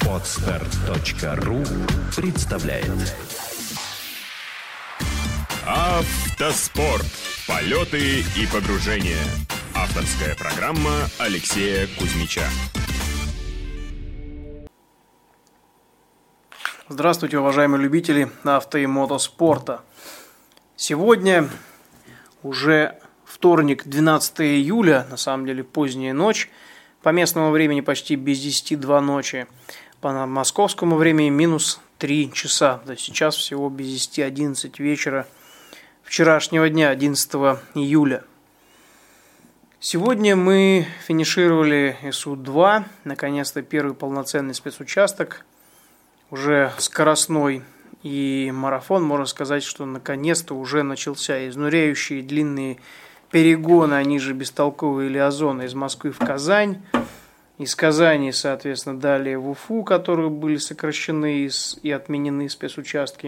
Podster.ru представляет Автоспорт. Полеты и погружения. Авторская программа Алексея Кузьмича. Здравствуйте, уважаемые любители авто и мотоспорта. Сегодня уже вторник, 12 июля, на самом деле поздняя ночь. По местному времени почти без 10-2 ночи. По московскому времени минус 3 часа. То есть сейчас всего без 10-11 вечера вчерашнего дня, 11 июля. Сегодня мы финишировали СУ2. Наконец-то первый полноценный спецучасток. Уже скоростной. И марафон, можно сказать, что наконец-то уже начался. Изнуряющие длинные перегоны, они же бестолковые лиазоны из Москвы в Казань, из Казани, соответственно, далее в Уфу, которые были сокращены и отменены спецучасток.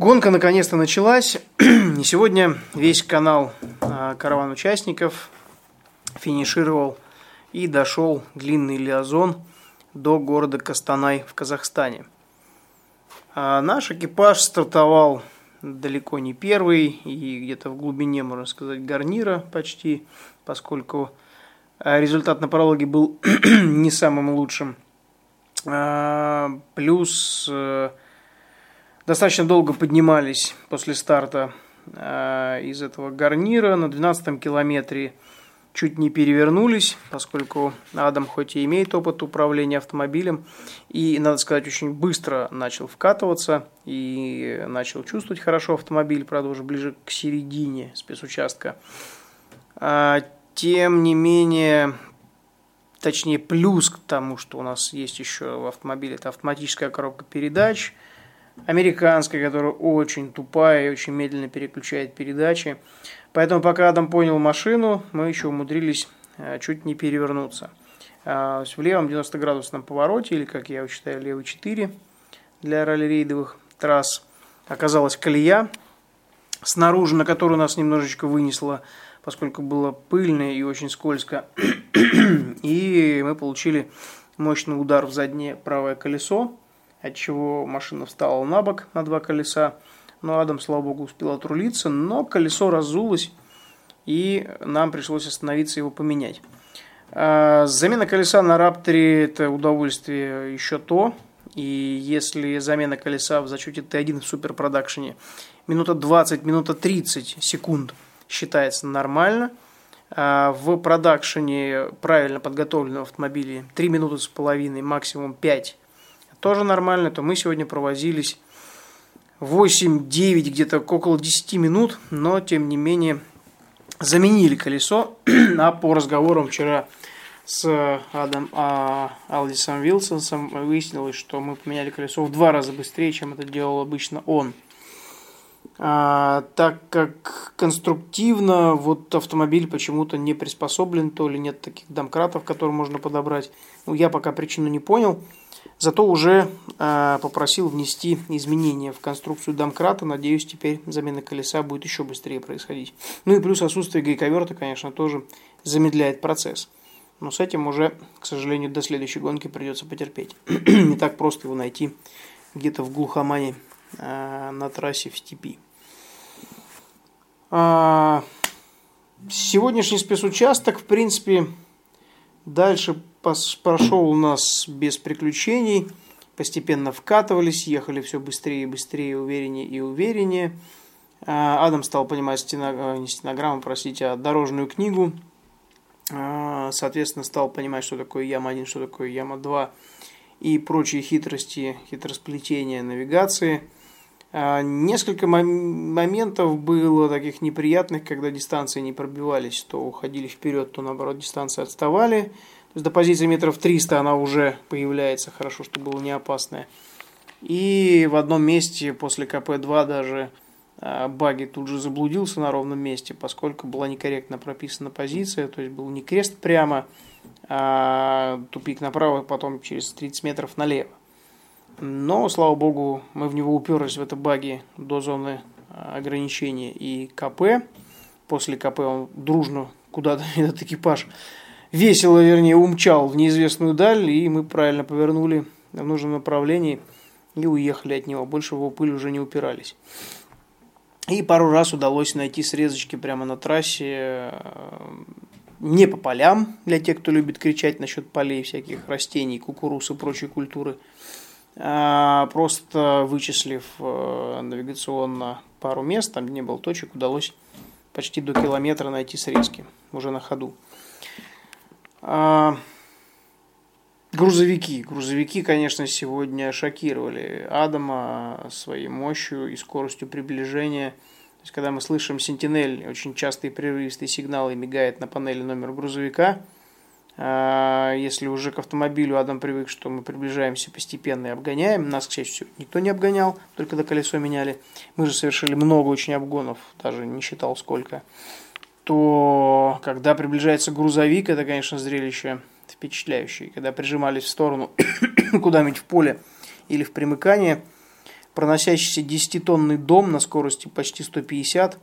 Гонка наконец-то началась, и сегодня весь канал «Караван участников» финишировал и дошел длинный лиазон до города Костанай в Казахстане. А наш экипаж стартовал далеко не первый, и где-то в глубине, можно сказать, гарнира почти, поскольку результат на прологе был не самым лучшим. Плюс достаточно долго поднимались после старта из этого гарнира. На 12-м километре чуть не перевернулись, поскольку Адам хоть и имеет опыт управления автомобилем, и, надо сказать, очень быстро начал вкатываться и начал чувствовать хорошо автомобиль, правда, уже ближе к середине спецучастка. Тем не менее, точнее, плюс к тому, что у нас есть еще в автомобиле, это автоматическая коробка передач, американская, которая очень тупая и очень медленно переключает передачи. Поэтому пока Адам понял машину, мы еще умудрились чуть не перевернуться. В левом 90-градусном повороте, или, как я считаю, левый 4 для ралли-рейдовых трасс, оказалась колея снаружи, на которую нас немножечко вынесло, поскольку было пыльно и очень скользко. И мы получили мощный удар в заднее правое колесо, отчего машина встала на бок на два колеса. Но Адам, слава богу, успел отрулиться, но колесо разулось, и нам пришлось остановиться и его поменять. Замена колеса на Рапторе – это удовольствие еще то. И если замена колеса в зачете Т1 в суперпродакшене минута 20, минута 30 секунд считается нормально, в продакшене правильно подготовленного автомобиля 3 минуты с половиной, максимум 5 тоже нормально, то мы сегодня провозились 8-9, где-то около 10 минут, но, тем не менее, заменили колесо. А по разговорам вчера с Адамом Алдисом Вилсонсом выяснилось, что мы поменяли колесо в 2 раза быстрее, чем это делал обычно он. Так как конструктивно вот автомобиль почему-то не приспособлен, то ли нет таких домкратов, которые можно подобрать. Ну, я пока причину не понял. Зато уже попросил внести изменения в конструкцию домкрата. Надеюсь, теперь замена колеса будет еще быстрее происходить. Ну и плюс отсутствие гайковерта, конечно, тоже замедляет процесс. Но с этим уже, к сожалению, до следующей гонки придется потерпеть. Не так просто его найти где-то в глухомане на трассе в степи. Сегодняшний спецучасток, в принципе, дальше прошел у нас без приключений, постепенно вкатывались, ехали все быстрее и быстрее, увереннее и увереннее. Адам стал понимать не стенограмму, а дорожную книгу. Соответственно, стал понимать, что такое яма-1, что такое яма-2 и прочие хитрости, хитросплетения навигации. Несколько моментов было таких неприятных, когда дистанции не пробивались, то уходили вперед, то наоборот дистанции отставали. То есть до позиции метров 300 она уже появляется, хорошо, что было не опасное. И в одном месте после КП-2 даже баги тут же заблудился на ровном месте, поскольку была некорректно прописана позиция, то есть был не крест прямо, а тупик направо, потом через 30 метров налево. Но, слава богу, мы в него уперлись, в это баги, до зоны ограничения и КП. После КП он дружно куда-то, этот экипаж, весело, вернее, умчал в неизвестную даль, и мы правильно повернули в нужном направлении и уехали от него. Больше в его пыль уже не упирались. И пару раз удалось найти срезочки прямо на трассе, не по полям, для тех, кто любит кричать насчет полей всяких растений, кукуруз и прочей культуры, а просто вычислив навигационно пару мест, там не было точек, удалось почти до километра найти срезки уже на ходу. Грузовики, конечно, сегодня шокировали Адама своей мощью и скоростью приближения. То есть, когда мы слышим «Сентинель», очень частый прерывистый сигнал и мигает на панели номер грузовика. Если уже к автомобилю Адам привык, что мы приближаемся постепенно и обгоняем. Нас, к счастью, никто не обгонял, только до колесо меняли. Мы же совершили много очень обгонов, даже не считал сколько. То, когда приближается грузовик, это, конечно, зрелище впечатляющие, когда прижимались в сторону куда-нибудь в поле или в примыкание, проносящийся 10-тонный дом на скорости почти 150,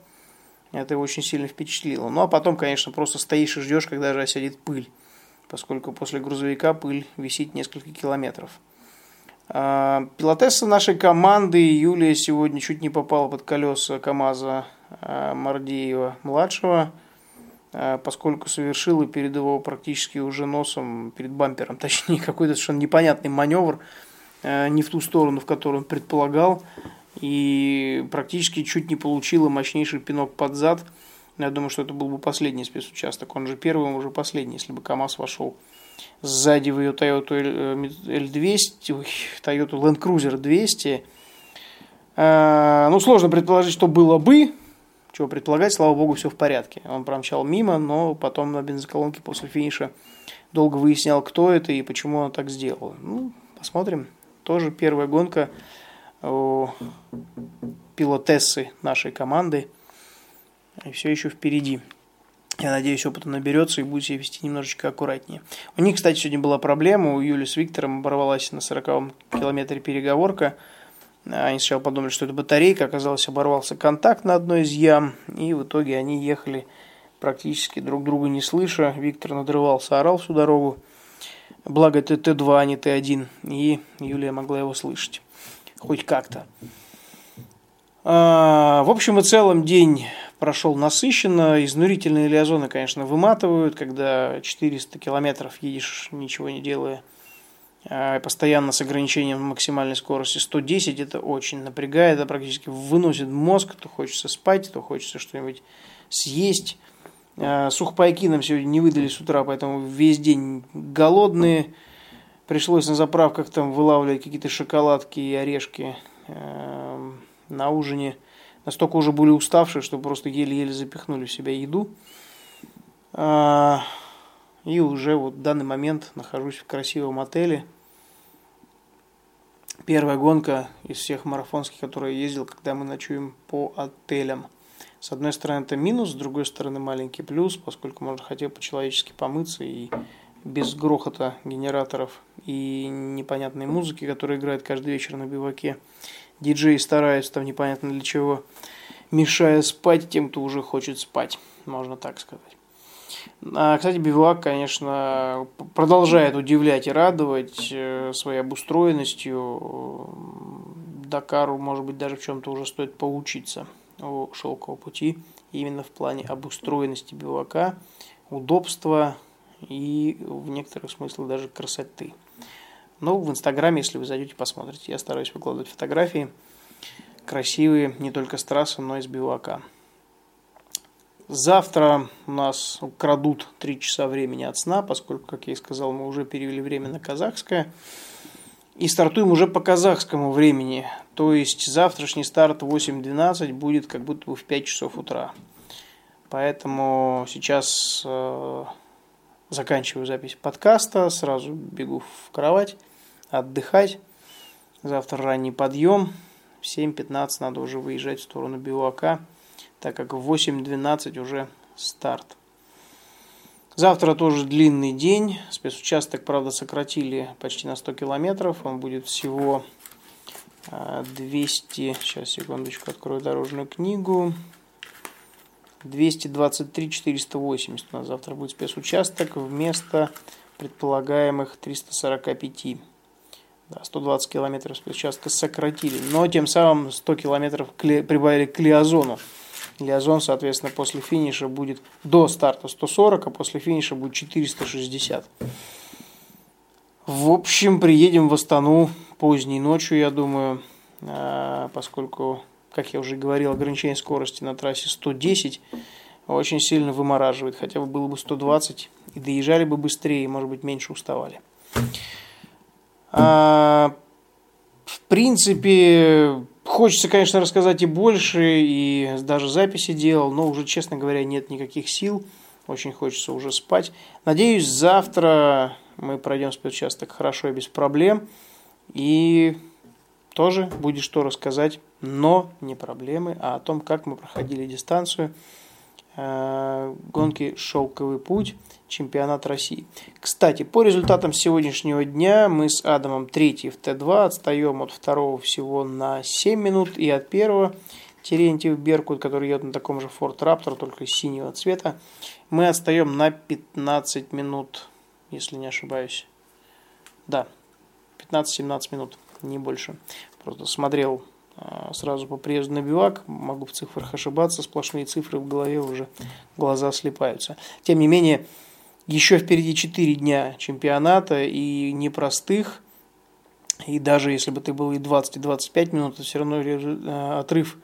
это его очень сильно впечатлило. Ну, а потом, конечно, просто стоишь и ждешь, когда же осядет пыль, поскольку после грузовика пыль висит несколько километров. Пилотесса нашей команды Юлия сегодня чуть не попала под колеса КамАЗа Мордеева-младшего, поскольку совершила перед его практически уже носом, перед бампером, точнее, какой-то совершенно непонятный маневр, не в ту сторону, в которую он предполагал, и практически чуть не получила мощнейший пинок под зад. Я думаю, что это был бы последний спецучасток. Он же первый, он уже последний, если бы КамАЗ вошел сзади в ее Toyota Land Cruiser 200. Ну, сложно предположить, что было бы. Чего предполагать, слава богу, все в порядке. Он промчал мимо, но потом на бензоколонке после финиша долго выяснял, кто это и почему он так сделал. Ну, посмотрим. Тоже первая гонка у пилотессы нашей команды. И все еще впереди. Я надеюсь, опыта наберется и будет себя вести немножечко аккуратнее. У них, кстати, сегодня была проблема. У Юли с Виктором оборвалась на 40-м километре переговорка. Они сначала подумали, что это батарейка, оказалось, оборвался контакт на одной из ям, и в итоге они ехали практически друг друга не слыша. Виктор надрывался, орал всю дорогу, благо это Т2, а не Т1, и Юлия могла его слышать, хоть как-то. В общем и целом день прошел насыщенно, изнурительные лиазоны, конечно, выматывают, когда 400 километров едешь, ничего не делая, постоянно с ограничением максимальной скорости 110, это очень напрягает, это практически выносит мозг, то хочется спать, то хочется что-нибудь съесть. Сухпайки нам сегодня не выдали с утра, поэтому весь день голодные. Пришлось на заправках там вылавливать какие-то шоколадки и орешки на ужине. Настолько уже были уставшие, что просто еле-еле запихнули в себя еду. И уже вот в данный момент нахожусь в красивом отеле. Первая гонка из всех марафонских, которые я ездил, когда мы ночуем по отелям. С одной стороны это минус, с другой стороны маленький плюс, поскольку можно хотя бы по-человечески помыться и без грохота генераторов и непонятной музыки, которая играет каждый вечер на биваке. Диджеи стараются там непонятно для чего, мешая спать тем, кто уже хочет спать, можно так сказать. Кстати, бивуак, конечно, продолжает удивлять и радовать своей обустроенностью. Дакару, может быть, даже в чем-то уже стоит поучиться у Шелкового пути. Именно в плане обустроенности бивуака, удобства и в некоторых смыслах даже красоты. Но в Инстаграме, если вы зайдете, посмотрите. Я стараюсь выкладывать фотографии красивые не только с трассы, но и с бивуака. Завтра у нас крадут 3 часа времени от сна, поскольку, как я и сказал, мы уже перевели время на казахское. И стартуем уже по казахскому времени. То есть завтрашний старт 8:12 будет как будто бы в 5 часов утра. Поэтому сейчас заканчиваю запись подкаста, сразу бегу в кровать, отдыхать. Завтра ранний подъем. В 7:15 надо уже выезжать в сторону бивуака, так как в 8:12 уже старт. Завтра тоже длинный день. Спецучасток, правда, сократили почти на 100 километров. Он будет всего 200... Сейчас, секундочку, открою дорожную книгу. 223 480. На завтра будет спецучасток вместо предполагаемых 345. Да, 120 километров спецучастка сократили. Но тем самым 100 километров прибавили к Лиазону. Лиазон, соответственно, после финиша будет до старта 140, а после финиша будет 460. В общем, приедем в Астану поздней ночью, я думаю, поскольку, как я уже говорил, ограничение скорости на трассе 110 очень сильно вымораживает. Хотя бы было бы 120, и доезжали бы быстрее, и, может быть, меньше уставали. В принципе, хочется, конечно, рассказать и больше, и даже записи делал, но уже, честно говоря, нет никаких сил. Очень хочется уже спать. Надеюсь, завтра мы пройдем спецучасток хорошо и без проблем. И тоже будет что рассказать, но не проблемы, а о том, как мы проходили дистанцию гонки «Шелковый путь», чемпионат России. Кстати, по результатам сегодняшнего дня мы с Адамом 3-й в Т2, отстаем от 2-го всего на 7 минут и от 1-го Терентьев-Беркут, который едет на таком же Ford Raptor, только синего цвета. Мы отстаем на 15 минут, если не ошибаюсь. Да, 15-17 минут, не больше. Просто смотрел сразу по приезду на бивак, могу в цифрах ошибаться, сплошные цифры в голове, уже глаза слипаются. Тем не менее, еще впереди 4 дня чемпионата и непростых, и даже если бы ты был и 20, и 25 минут, то все равно отрыв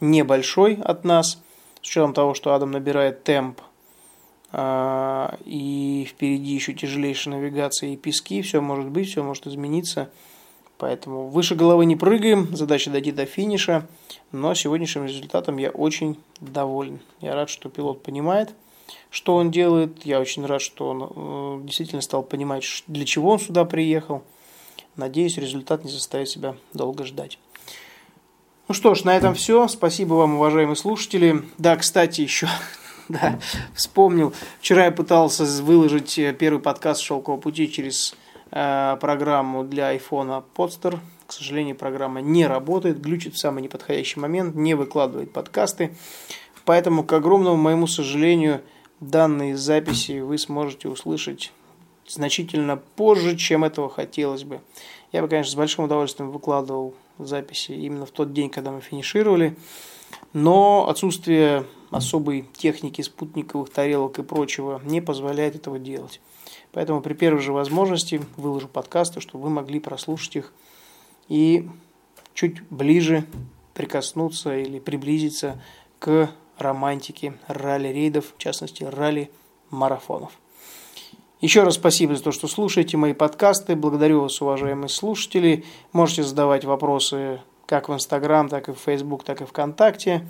небольшой от нас, с учетом того, что Адам набирает темп, и впереди еще тяжелейшая навигация и пески, все может измениться. Поэтому выше головы не прыгаем, задача дойти до финиша, но сегодняшним результатом я очень доволен. Я рад, что пилот понимает, что он делает, я очень рад, что он действительно стал понимать, для чего он сюда приехал. Надеюсь, результат не заставит себя долго ждать. Ну что ж, на этом все. Спасибо вам, уважаемые слушатели. Да, кстати, еще вспомнил. Вчера я пытался выложить первый подкаст «Шелкового пути» через программу для iPhone Podster. К сожалению, программа не работает, глючит в самый неподходящий момент, не выкладывает подкасты. Поэтому, к огромному моему сожалению, данные записи вы сможете услышать значительно позже, чем этого хотелось бы. Я бы, конечно, с большим удовольствием выкладывал записи именно в тот день, когда мы финишировали, но отсутствие особой техники, спутниковых тарелок и прочего не позволяет этого делать. Поэтому при первой же возможности выложу подкасты, чтобы вы могли прослушать их и чуть ближе прикоснуться или приблизиться к романтике ралли-рейдов, в частности ралли-марафонов. Еще раз спасибо за то, что слушаете мои подкасты. Благодарю вас, уважаемые слушатели. Можете задавать вопросы как в Инстаграм, так и в Фейсбук, так и ВКонтакте.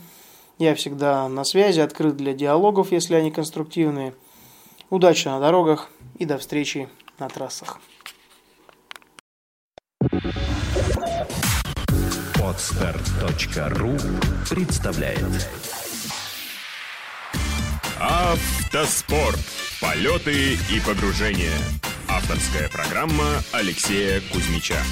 Я всегда на связи, открыт для диалогов, если они конструктивные. Удачи на дорогах и до встречи на трассах. Podster.ru представляет Автоспорт. Полеты и погружения. Авторская программа Алексея Кузьмича.